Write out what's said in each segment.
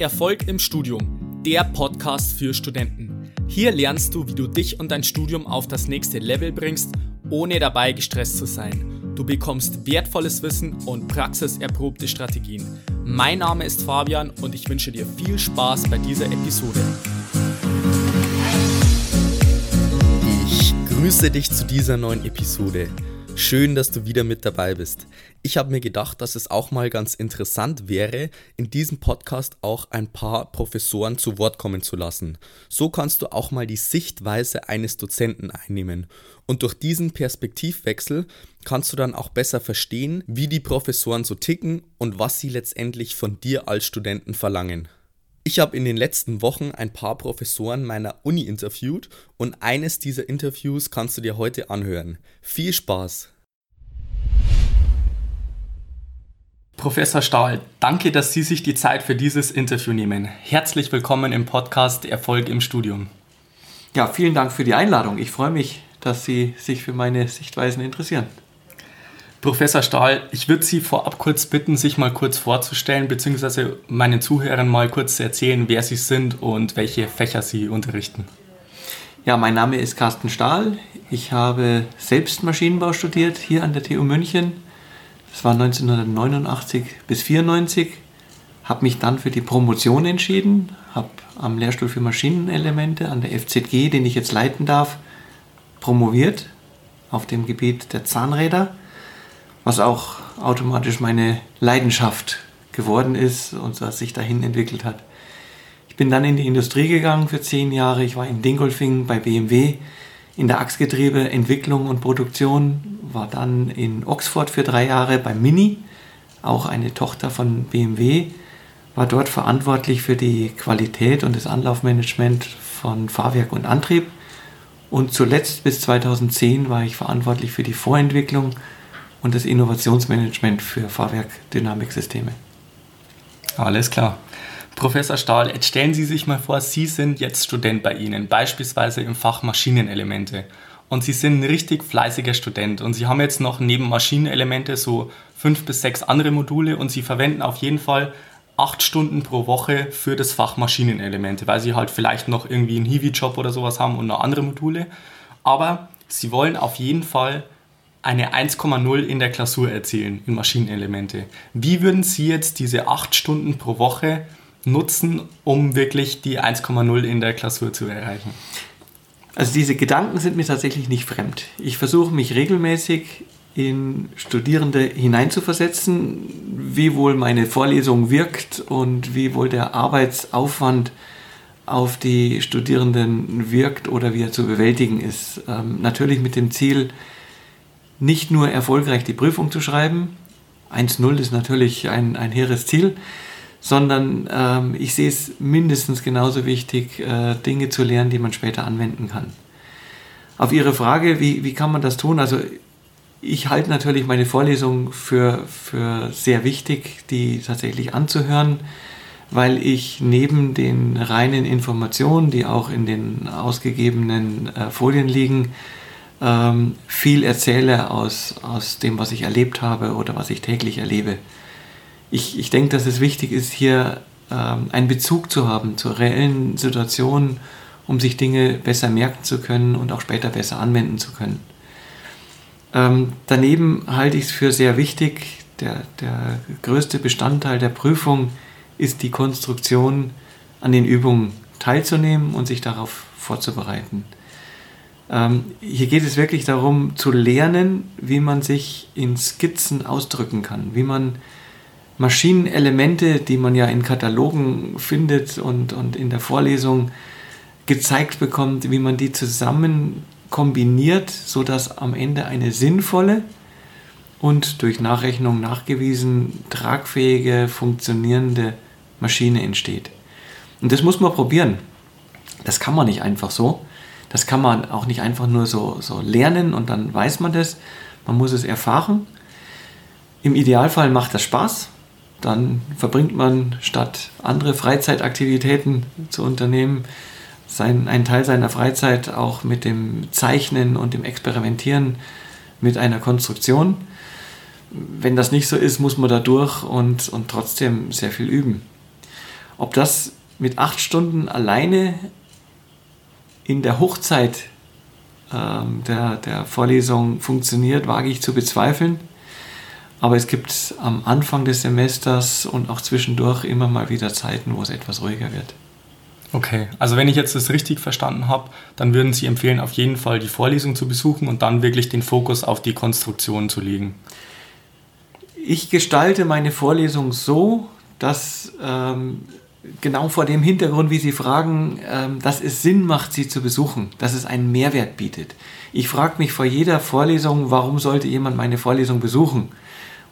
Erfolg im Studium, der Podcast für Studenten. Hier lernst du, wie du dich und dein Studium auf das nächste Level bringst, ohne dabei gestresst zu sein. Du bekommst wertvolles Wissen und praxiserprobte Strategien. Mein Name ist Fabian und ich wünsche dir viel Spaß bei dieser Episode. Ich grüße dich zu dieser neuen Episode. Schön, dass du wieder mit dabei bist. Ich habe mir gedacht, dass es auch mal ganz interessant wäre, in diesem Podcast auch ein paar Professoren zu Wort kommen zu lassen. So kannst du auch mal die Sichtweise eines Dozenten einnehmen. Und durch diesen Perspektivwechsel kannst du dann auch besser verstehen, wie die Professoren so ticken und was sie letztendlich von dir als Studenten verlangen. Ich habe in den letzten Wochen ein paar Professoren meiner Uni interviewt und eines dieser Interviews kannst du dir heute anhören. Viel Spaß! Professor Stahl, danke, dass Sie sich die Zeit für dieses Interview nehmen. Herzlich willkommen im Podcast Erfolg im Studium. Ja, vielen Dank für die Einladung. Ich freue mich, dass Sie sich für meine Sichtweisen interessieren. Professor Stahl, ich würde Sie vorab kurz bitten, sich mal kurz vorzustellen, beziehungsweise meinen Zuhörern mal kurz erzählen, wer Sie sind und welche Fächer Sie unterrichten. Ja, mein Name ist Carsten Stahl. Ich habe selbst Maschinenbau studiert, hier an der TU München. Das war 1989 bis 1994. Habe mich dann für die Promotion entschieden, habe am Lehrstuhl für Maschinenelemente an der FZG, den ich jetzt leiten darf, promoviert auf dem Gebiet der Zahnräder. Was auch automatisch meine Leidenschaft geworden ist und was sich dahin entwickelt hat. Ich bin dann in die Industrie gegangen für 10 Jahre. Ich war in Dingolfing bei BMW in der Achsgetriebe Entwicklung und Produktion, war dann in Oxford für 3 Jahre bei Mini, auch eine Tochter von BMW, war dort verantwortlich für die Qualität und das Anlaufmanagement von Fahrwerk und Antrieb. Und zuletzt bis 2010 war ich verantwortlich für die Vorentwicklung und das Innovationsmanagement für Fahrwerkdynamiksysteme. Alles klar. Professor Stahl, jetzt stellen Sie sich mal vor, Sie sind jetzt Student bei Ihnen, beispielsweise im Fach Maschinenelemente. Und Sie sind ein richtig fleißiger Student und Sie haben jetzt noch neben Maschinenelemente so 5 bis 6 andere Module und Sie verwenden auf jeden Fall 8 Stunden pro Woche für das Fach Maschinenelemente, weil Sie halt vielleicht noch irgendwie einen Hiwi-Job oder sowas haben und noch andere Module. Aber Sie wollen auf jeden Fall eine 1,0 in der Klausur erzielen, in Maschinenelemente. Wie würden Sie jetzt diese 8 Stunden pro Woche nutzen, um wirklich die 1,0 in der Klausur zu erreichen? Also diese Gedanken sind mir tatsächlich nicht fremd. Ich versuche mich regelmäßig in Studierende hineinzuversetzen, wie wohl meine Vorlesung wirkt und wie wohl der Arbeitsaufwand auf die Studierenden wirkt oder wie er zu bewältigen ist. Natürlich mit dem Ziel, nicht nur erfolgreich die Prüfung zu schreiben, 1,0 ist natürlich ein hehres Ziel, sondern ich sehe es mindestens genauso wichtig, Dinge zu lernen, die man später anwenden kann. Auf Ihre Frage, wie kann man das tun? Also ich halte natürlich meine Vorlesungen für sehr wichtig, die tatsächlich anzuhören, weil ich neben den reinen Informationen, die auch in den ausgegebenen Folien liegen, viel erzähle aus dem, was ich erlebt habe oder was ich täglich erlebe. Ich denke, dass es wichtig ist, hier einen Bezug zu haben zur reellen Situation, um sich Dinge besser merken zu können und auch später besser anwenden zu können. Daneben halte ich es für sehr wichtig, der größte Bestandteil der Prüfung ist die Konstruktion, an den Übungen teilzunehmen und sich darauf vorzubereiten. Hier geht es wirklich darum, zu lernen, wie man sich in Skizzen ausdrücken kann, wie man Maschinenelemente, die man ja in Katalogen findet und in der Vorlesung gezeigt bekommt, wie man die zusammen kombiniert, sodass am Ende eine sinnvolle und durch Nachrechnung nachgewiesen tragfähige, funktionierende Maschine entsteht. Und das muss man probieren. Das kann man nicht einfach so. Das kann man auch nicht einfach nur so lernen und dann weiß man das. Man muss es erfahren. Im Idealfall macht das Spaß. Dann verbringt man statt andere Freizeitaktivitäten zu unternehmen, einen Teil seiner Freizeit auch mit dem Zeichnen und dem Experimentieren mit einer Konstruktion. Wenn das nicht so ist, muss man da durch und trotzdem sehr viel üben. ob das mit 8 Stunden alleine in der Hochzeit der Vorlesung funktioniert, wage ich zu bezweifeln. Aber es gibt am Anfang des Semesters und auch zwischendurch immer mal wieder Zeiten, wo es etwas ruhiger wird. Okay, also wenn ich jetzt das richtig verstanden habe, dann würden Sie empfehlen, auf jeden Fall die Vorlesung zu besuchen und dann wirklich den Fokus auf die Konstruktion zu legen. Ich gestalte meine Vorlesung so, dass genau vor dem Hintergrund, wie Sie fragen, dass es Sinn macht, sie zu besuchen, dass es einen Mehrwert bietet. Ich frage mich vor jeder Vorlesung, warum sollte jemand meine Vorlesung besuchen?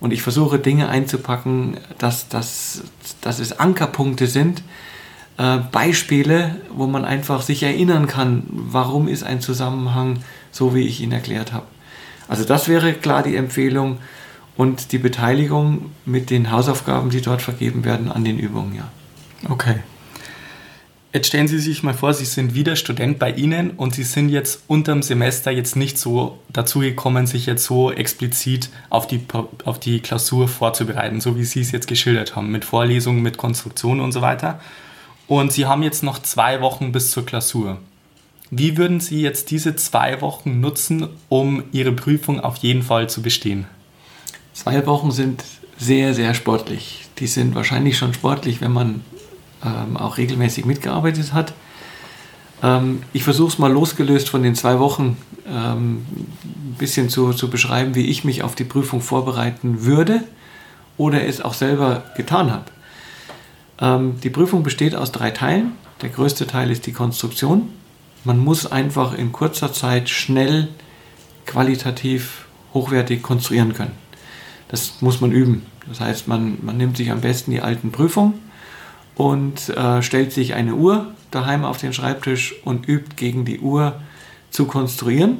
Und ich versuche, Dinge einzupacken, dass es Ankerpunkte sind, Beispiele, wo man einfach sich erinnern kann, warum ist ein Zusammenhang so, wie ich ihn erklärt habe. Also das wäre klar die Empfehlung und die Beteiligung mit den Hausaufgaben, die dort vergeben werden, an den Übungen, ja. Okay. Jetzt stellen Sie sich mal vor, Sie sind wieder Student bei Ihnen und Sie sind jetzt unterm Semester jetzt nicht so dazu gekommen, sich jetzt so explizit auf die Klausur vorzubereiten, so wie Sie es jetzt geschildert haben, mit Vorlesungen, mit Konstruktionen und so weiter. Und Sie haben jetzt noch 2 Wochen bis zur Klausur. Wie würden Sie jetzt diese 2 Wochen nutzen, um Ihre Prüfung auf jeden Fall zu bestehen? 2 Wochen sind sehr, sehr sportlich. Die sind wahrscheinlich schon sportlich, wenn man auch regelmäßig mitgearbeitet hat. Ich versuche es mal losgelöst von den 2 Wochen ein bisschen zu beschreiben, wie ich mich auf die Prüfung vorbereiten würde oder es auch selber getan habe. Die Prüfung besteht aus 3 Teilen. Der größte Teil ist die Konstruktion. Man muss einfach in kurzer Zeit schnell, qualitativ, hochwertig konstruieren können. Das muss man üben. Das heißt, man nimmt sich am besten die alten Prüfungen und stellt sich eine Uhr daheim auf den Schreibtisch und übt gegen die Uhr zu konstruieren.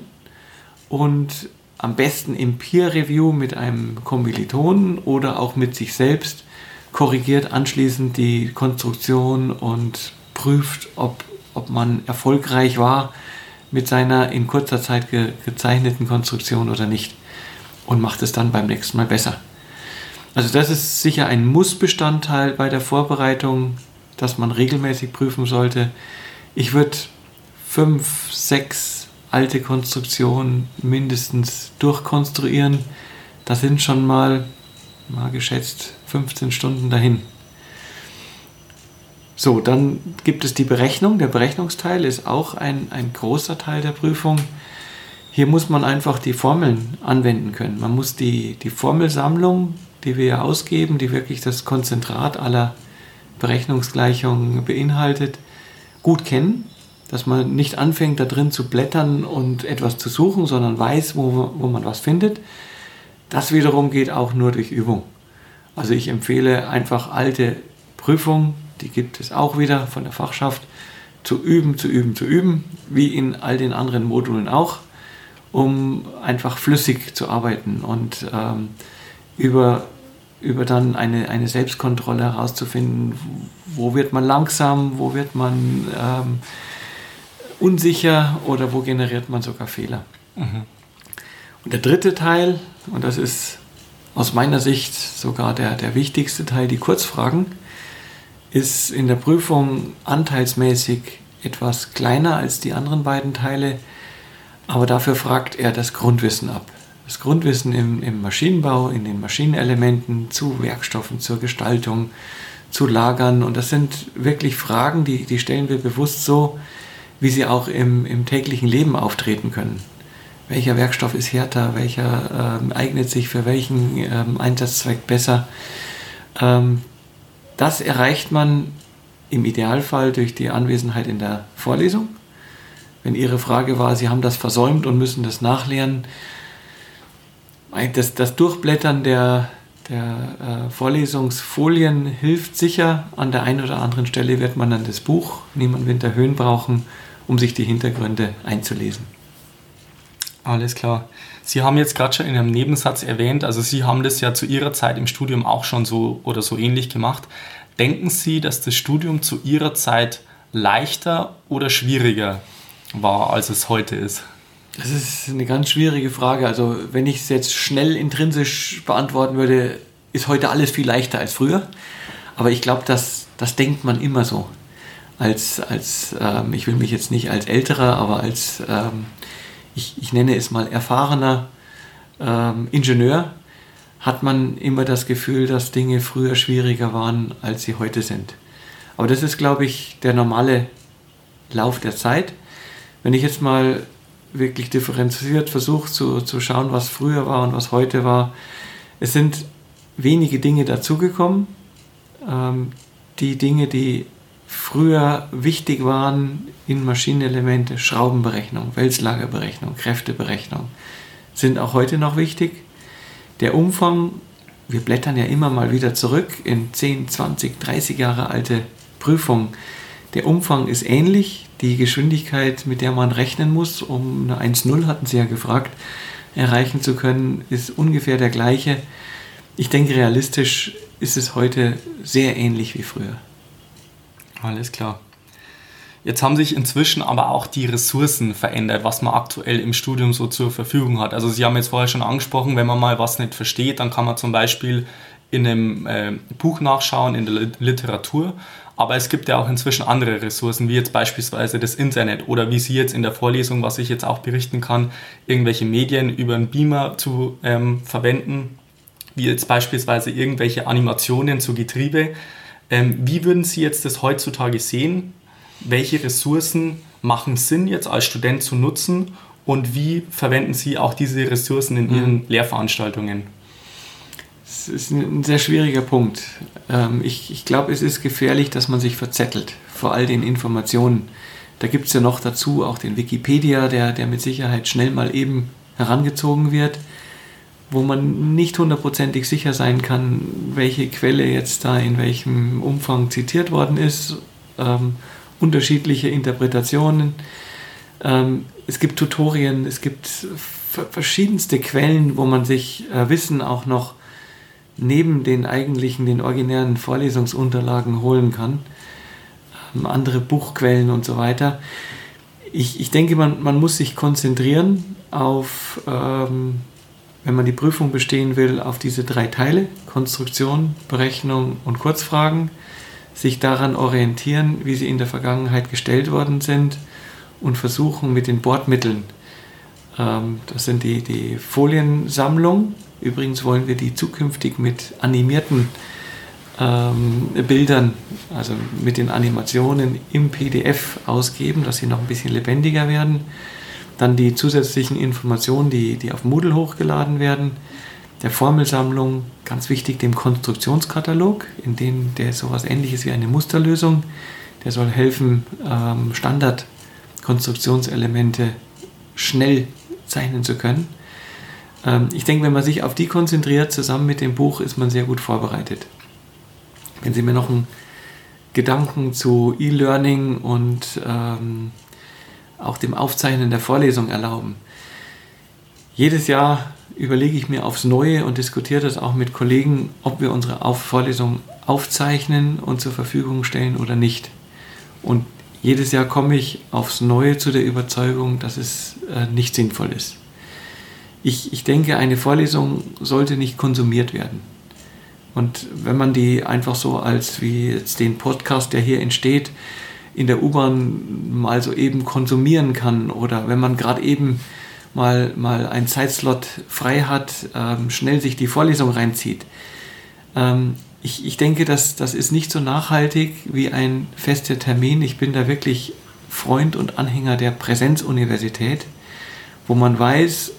Und am besten im Peer-Review mit einem Kommilitonen oder auch mit sich selbst korrigiert anschließend die Konstruktion und prüft, ob man erfolgreich war mit seiner in kurzer Zeit gezeichneten Konstruktion oder nicht und macht es dann beim nächsten Mal besser. Also das ist sicher ein Muss-Bestandteil bei der Vorbereitung, dass man regelmäßig prüfen sollte. Ich würde 5, 6 alte Konstruktionen mindestens durchkonstruieren. Da sind schon mal geschätzt 15 Stunden dahin. So, dann gibt es die Berechnung. Der Berechnungsteil ist auch ein großer Teil der Prüfung. Hier muss man einfach die Formeln anwenden können. Man muss die Formelsammlung, die wir ja ausgeben, die wirklich das Konzentrat aller Berechnungsgleichungen beinhaltet, gut kennen, dass man nicht anfängt, da drin zu blättern und etwas zu suchen, sondern weiß, wo man was findet. Das wiederum geht auch nur durch Übung. Also ich empfehle einfach alte Prüfungen, die gibt es auch wieder von der Fachschaft, zu üben, wie in all den anderen Modulen auch, um einfach flüssig zu arbeiten und über dann eine Selbstkontrolle herauszufinden, wo wird man langsam, wo wird man unsicher oder wo generiert man sogar Fehler. Mhm. Und der dritte Teil, und das ist aus meiner Sicht sogar der wichtigste Teil, die Kurzfragen, ist in der Prüfung anteilsmäßig etwas kleiner als die anderen beiden Teile, aber dafür fragt er das Grundwissen ab. Das Grundwissen im Maschinenbau, in den Maschinenelementen, zu Werkstoffen, zur Gestaltung, zu Lagern. Und das sind wirklich Fragen, die stellen wir bewusst so, wie sie auch im täglichen Leben auftreten können. Welcher Werkstoff ist härter? Welcher eignet sich für welchen Einsatzzweck besser? Das erreicht man im Idealfall durch die Anwesenheit in der Vorlesung. Wenn Ihre Frage war, Sie haben das versäumt und müssen das nachlernen, das Durchblättern der Vorlesungsfolien hilft sicher. An der einen oder anderen Stelle wird man dann das Buch Professor Höhn brauchen, um sich die Hintergründe einzulesen. Alles klar. Sie haben jetzt gerade schon in einem Nebensatz erwähnt, also Sie haben das ja zu Ihrer Zeit im Studium auch schon so oder so ähnlich gemacht. Denken Sie, dass das Studium zu Ihrer Zeit leichter oder schwieriger war, als es heute ist? Das ist eine ganz schwierige Frage. Also wenn ich es jetzt schnell intrinsisch beantworten würde, ist heute alles viel leichter als früher. Aber ich glaube, dass Das denkt man immer so. Ich will mich jetzt nicht als älterer, aber als, ich nenne es mal erfahrener Ingenieur, hat man immer das Gefühl, dass Dinge früher schwieriger waren, als sie heute sind. Aber das ist, glaube ich, der normale Lauf der Zeit. Wenn ich jetzt mal wirklich differenziert versuche zu schauen, was früher war und was heute war, es sind wenige Dinge dazugekommen. Die Dinge, die früher wichtig waren in Maschinenelemente, Schraubenberechnung, Wälzlagerberechnung, Kräfteberechnung, sind auch heute noch wichtig. Der Umfang, wir blättern ja immer mal wieder zurück in 10, 20, 30 Jahre alte Prüfungen. Der Umfang ist ähnlich, die Geschwindigkeit, mit der man rechnen muss, um eine 1,0, hatten Sie ja gefragt, erreichen zu können, ist ungefähr der gleiche. Ich denke, realistisch ist es heute sehr ähnlich wie früher. Alles klar. Jetzt haben sich inzwischen aber auch die Ressourcen verändert, was man aktuell im Studium so zur Verfügung hat. Also Sie haben jetzt vorher schon angesprochen, wenn man mal was nicht versteht, dann kann man zum Beispiel in einem Buch nachschauen, in der Literatur. Aber es gibt ja auch inzwischen andere Ressourcen, wie jetzt beispielsweise das Internet oder wie Sie jetzt in der Vorlesung, was ich jetzt auch berichten kann, irgendwelche Medien über einen Beamer zu verwenden, wie jetzt beispielsweise irgendwelche Animationen zu Getriebe. Wie würden Sie jetzt das heutzutage sehen? Welche Ressourcen machen Sinn, jetzt als Student zu nutzen, und wie verwenden Sie auch diese Ressourcen in Ihren Lehrveranstaltungen? Das ist ein sehr schwieriger Punkt. Ich glaube, es ist gefährlich, dass man sich verzettelt, vor all den Informationen. Da gibt es ja noch dazu auch den Wikipedia, der mit Sicherheit schnell mal eben herangezogen wird, wo man nicht hundertprozentig sicher sein kann, welche Quelle jetzt da in welchem Umfang zitiert worden ist. Unterschiedliche Interpretationen. Es gibt Tutorien, es gibt verschiedenste Quellen, wo man sich Wissen auch noch neben den originären Vorlesungsunterlagen holen kann. Andere Buchquellen und so weiter. Ich denke, man muss sich konzentrieren auf, wenn man die Prüfung bestehen will, auf diese drei Teile: Konstruktion, Berechnung und Kurzfragen. Sich daran orientieren, wie sie in der Vergangenheit gestellt worden sind, und versuchen mit den Bordmitteln, das sind die Foliensammlung, übrigens wollen wir die zukünftig mit animierten Bildern, also mit den Animationen im PDF ausgeben, dass sie noch ein bisschen lebendiger werden, dann die zusätzlichen Informationen, die auf Moodle hochgeladen werden, der Formelsammlung, ganz wichtig, dem Konstruktionskatalog, in dem der so etwas Ähnliches wie eine Musterlösung, der soll helfen, Standardkonstruktionselemente schnell zeichnen zu können. Ich denke, wenn man sich auf die konzentriert, zusammen mit dem Buch, ist man sehr gut vorbereitet. Wenn Sie mir noch einen Gedanken zu E-Learning und auch dem Aufzeichnen der Vorlesung erlauben. Jedes Jahr überlege ich mir aufs Neue und diskutiere das auch mit Kollegen, ob wir unsere Vorlesungen aufzeichnen und zur Verfügung stellen oder nicht. Und jedes Jahr komme ich aufs Neue zu der Überzeugung, dass es nicht sinnvoll ist. Ich denke, eine Vorlesung sollte nicht konsumiert werden. Und wenn man die einfach so als, wie jetzt den Podcast, der hier entsteht, in der U-Bahn mal so eben konsumieren kann, oder wenn man gerade eben mal einen Zeitslot frei hat, schnell sich die Vorlesung reinzieht. Ich denke, das ist nicht so nachhaltig wie ein fester Termin. Ich bin da wirklich Freund und Anhänger der Präsenzuniversität, wo man weiß,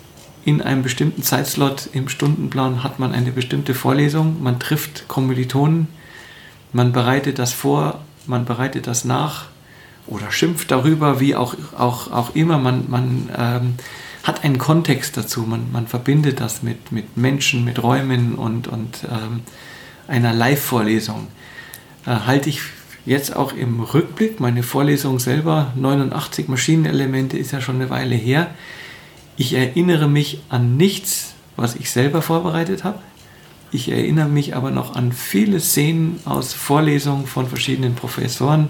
in einem bestimmten Zeitslot im Stundenplan hat man eine bestimmte Vorlesung, man trifft Kommilitonen, man bereitet das vor, man bereitet das nach oder schimpft darüber, wie auch immer. Man hat einen Kontext dazu, man verbindet das mit Menschen, mit Räumen und einer Live-Vorlesung. Halte ich jetzt auch im Rückblick, meine Vorlesung selber, 89 Maschinenelemente, ist ja schon eine Weile her. Ich erinnere mich an nichts, was ich selber vorbereitet habe. Ich erinnere mich aber noch an viele Szenen aus Vorlesungen von verschiedenen Professoren,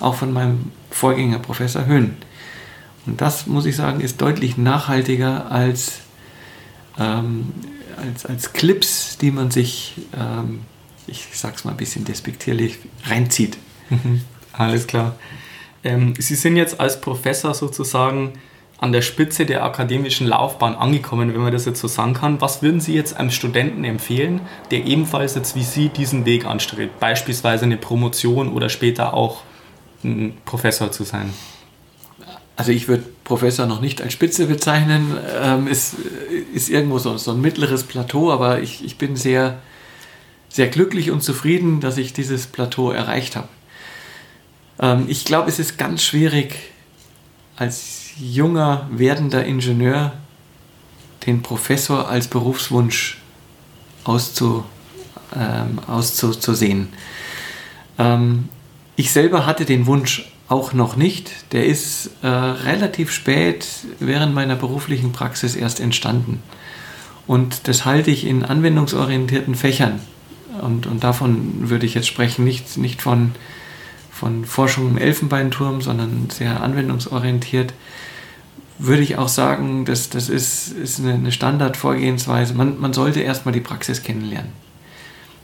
auch von meinem Vorgänger Professor Höhn. Und das, muss ich sagen, ist deutlich nachhaltiger als Clips, die man sich ich sag's mal ein bisschen despektierlich, reinzieht. Alles klar. Sie sind jetzt als Professor sozusagen an der Spitze der akademischen Laufbahn angekommen, wenn man das jetzt so sagen kann. Was würden Sie jetzt einem Studenten empfehlen, der ebenfalls jetzt wie Sie diesen Weg anstrebt, beispielsweise eine Promotion oder später auch ein Professor zu sein? Also ich würde Professor noch nicht als Spitze bezeichnen, ist irgendwo so ein mittleres Plateau, aber ich bin sehr, sehr glücklich und zufrieden, dass ich dieses Plateau erreicht habe. Ich glaube, es ist ganz schwierig, als junger, werdender Ingenieur den Professor als Berufswunsch auszusehen. Ich selber hatte den Wunsch auch noch nicht. Der ist relativ spät während meiner beruflichen Praxis erst entstanden. Und das halte ich in anwendungsorientierten Fächern. Und davon würde ich jetzt sprechen, nicht von Forschung im Elfenbeinturm, sondern sehr anwendungsorientiert, würde ich auch sagen, dass das ist eine Standardvorgehensweise. Man sollte erstmal die Praxis kennenlernen.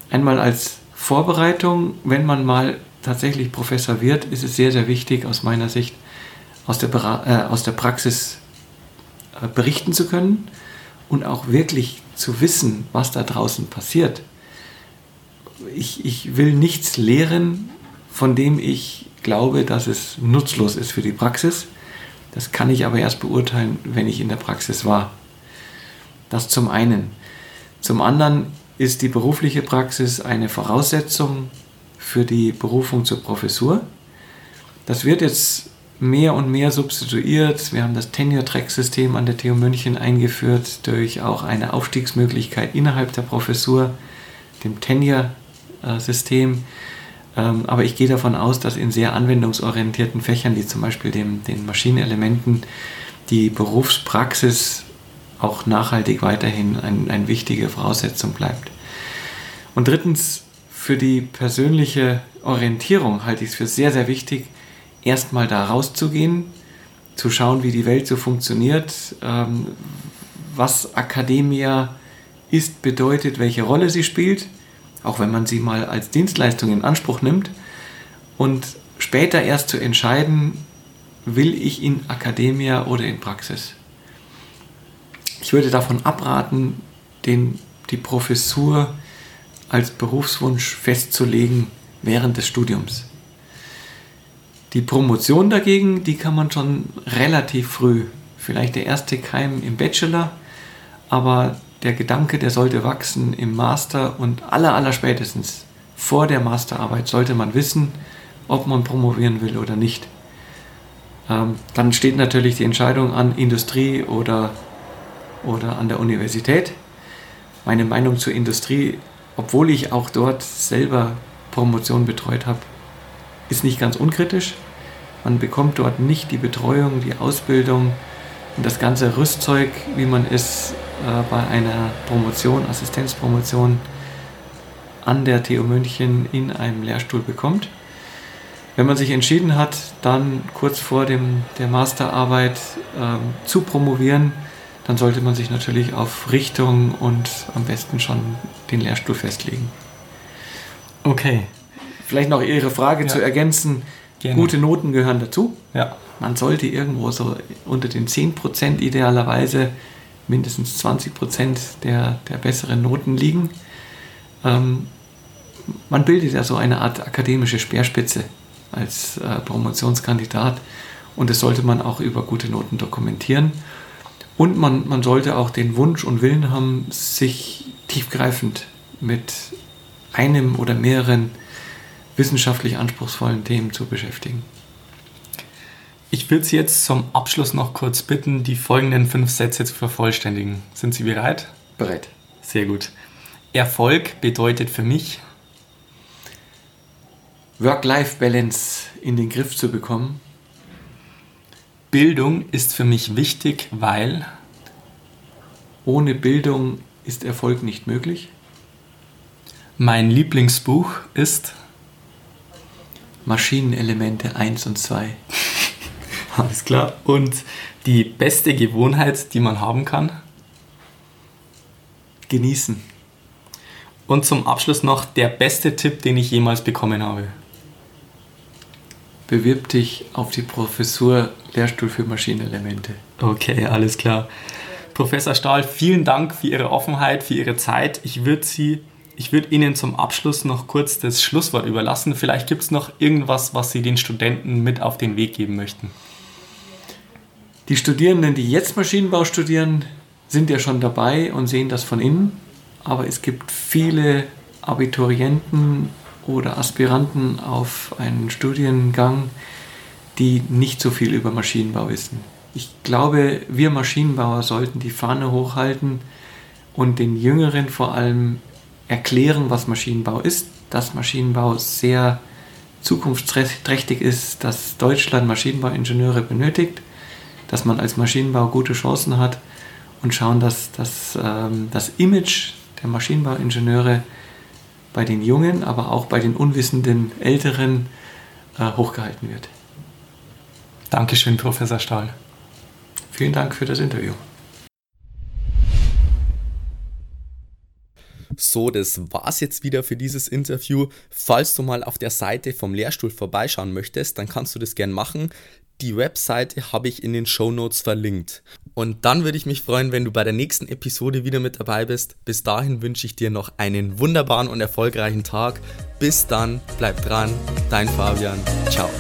Einmal als Vorbereitung, wenn man mal tatsächlich Professor wird, ist es sehr, sehr wichtig, aus meiner Sicht, aus der Praxis berichten zu können und auch wirklich zu wissen, was da draußen passiert. Ich will nichts lehren, von dem ich glaube, dass es nutzlos ist für die Praxis. Das kann ich aber erst beurteilen, wenn ich in der Praxis war. Das zum einen. Zum anderen ist die berufliche Praxis eine Voraussetzung für die Berufung zur Professur. Das wird jetzt mehr und mehr substituiert. Wir haben das Tenure-Track-System an der TU München eingeführt, durch auch eine Aufstiegsmöglichkeit innerhalb der Professur, dem Tenure-System. Aber ich gehe davon aus, dass in sehr anwendungsorientierten Fächern, wie zum Beispiel den Maschinenelementen, die Berufspraxis auch nachhaltig weiterhin eine wichtige Voraussetzung bleibt. Und drittens, für die persönliche Orientierung halte ich es für sehr, sehr wichtig, erstmal da rauszugehen, zu schauen, wie die Welt so funktioniert, was Academia ist, bedeutet, welche Rolle sie spielt, auch wenn man sie mal als Dienstleistung in Anspruch nimmt, und später erst zu entscheiden, will ich in Academia oder in Praxis. Ich würde davon abraten, die Professur als Berufswunsch festzulegen während des Studiums. Die Promotion dagegen, die kann man schon relativ früh, vielleicht der erste Keim im Bachelor, aber der Gedanke, der sollte wachsen im Master, und allerspätestens vor der Masterarbeit sollte man wissen, ob man promovieren will oder nicht. Dann steht natürlich die Entscheidung an Industrie oder an der Universität. Meine Meinung zur Industrie, obwohl ich auch dort selber Promotion betreut habe, ist nicht ganz unkritisch. Man bekommt dort nicht die Betreuung, die Ausbildung und das ganze Rüstzeug, wie man es bei einer Promotion, Assistenzpromotion an der TU München in einem Lehrstuhl bekommt. Wenn man sich entschieden hat, dann kurz vor der Masterarbeit zu promovieren, dann sollte man sich natürlich auf Richtung und am besten schon den Lehrstuhl festlegen. Okay. Vielleicht noch Ihre Frage zu ergänzen. Gerne. Gute Noten gehören dazu. Ja. Man sollte irgendwo so unter den 10% idealerweise mindestens 20% der besseren Noten liegen. Man bildet ja so eine Art akademische Speerspitze als Promotionskandidat, und das sollte man auch über gute Noten dokumentieren. Und man sollte auch den Wunsch und Willen haben, sich tiefgreifend mit einem oder mehreren wissenschaftlich anspruchsvollen Themen zu beschäftigen. Ich würde Sie jetzt zum Abschluss noch kurz bitten, die folgenden 5 Sätze zu vervollständigen. Sind Sie bereit? Bereit. Sehr gut. Erfolg bedeutet für mich, Work-Life-Balance in den Griff zu bekommen. Bildung ist für mich wichtig, weil ohne Bildung ist Erfolg nicht möglich. Mein Lieblingsbuch ist Maschinenelemente 1 und 2. Alles klar. Und die beste Gewohnheit, die man haben kann? Genießen. Und zum Abschluss noch der beste Tipp, den ich jemals bekommen habe. Bewirb dich auf die Professur Lehrstuhl für Maschinenelemente. Okay, alles klar. Professor Stahl, vielen Dank für Ihre Offenheit, für Ihre Zeit. Ich würde Ihnen zum Abschluss noch kurz das Schlusswort überlassen. Vielleicht gibt es noch irgendwas, was Sie den Studenten mit auf den Weg geben möchten. Die Studierenden, die jetzt Maschinenbau studieren, sind ja schon dabei und sehen das von innen. Aber es gibt viele Abiturienten oder Aspiranten auf einen Studiengang, die nicht so viel über Maschinenbau wissen. Ich glaube, wir Maschinenbauer sollten die Fahne hochhalten und den Jüngeren vor allem erklären, was Maschinenbau ist, dass Maschinenbau sehr zukunftsträchtig ist, dass Deutschland Maschinenbauingenieure benötigt, dass man als Maschinenbau gute Chancen hat und schauen, dass das Image der Maschinenbauingenieure bei den Jungen, aber auch bei den unwissenden Älteren hochgehalten wird. Dankeschön, Professor Stahl. Vielen Dank für das Interview. So, das war's jetzt wieder für dieses Interview. Falls du mal auf der Seite vom Lehrstuhl vorbeischauen möchtest, dann kannst du das gern machen. Die Webseite habe ich in den Shownotes verlinkt. Und dann würde ich mich freuen, wenn du bei der nächsten Episode wieder mit dabei bist. Bis dahin wünsche ich dir noch einen wunderbaren und erfolgreichen Tag. Bis dann, bleib dran, dein Fabian. Ciao.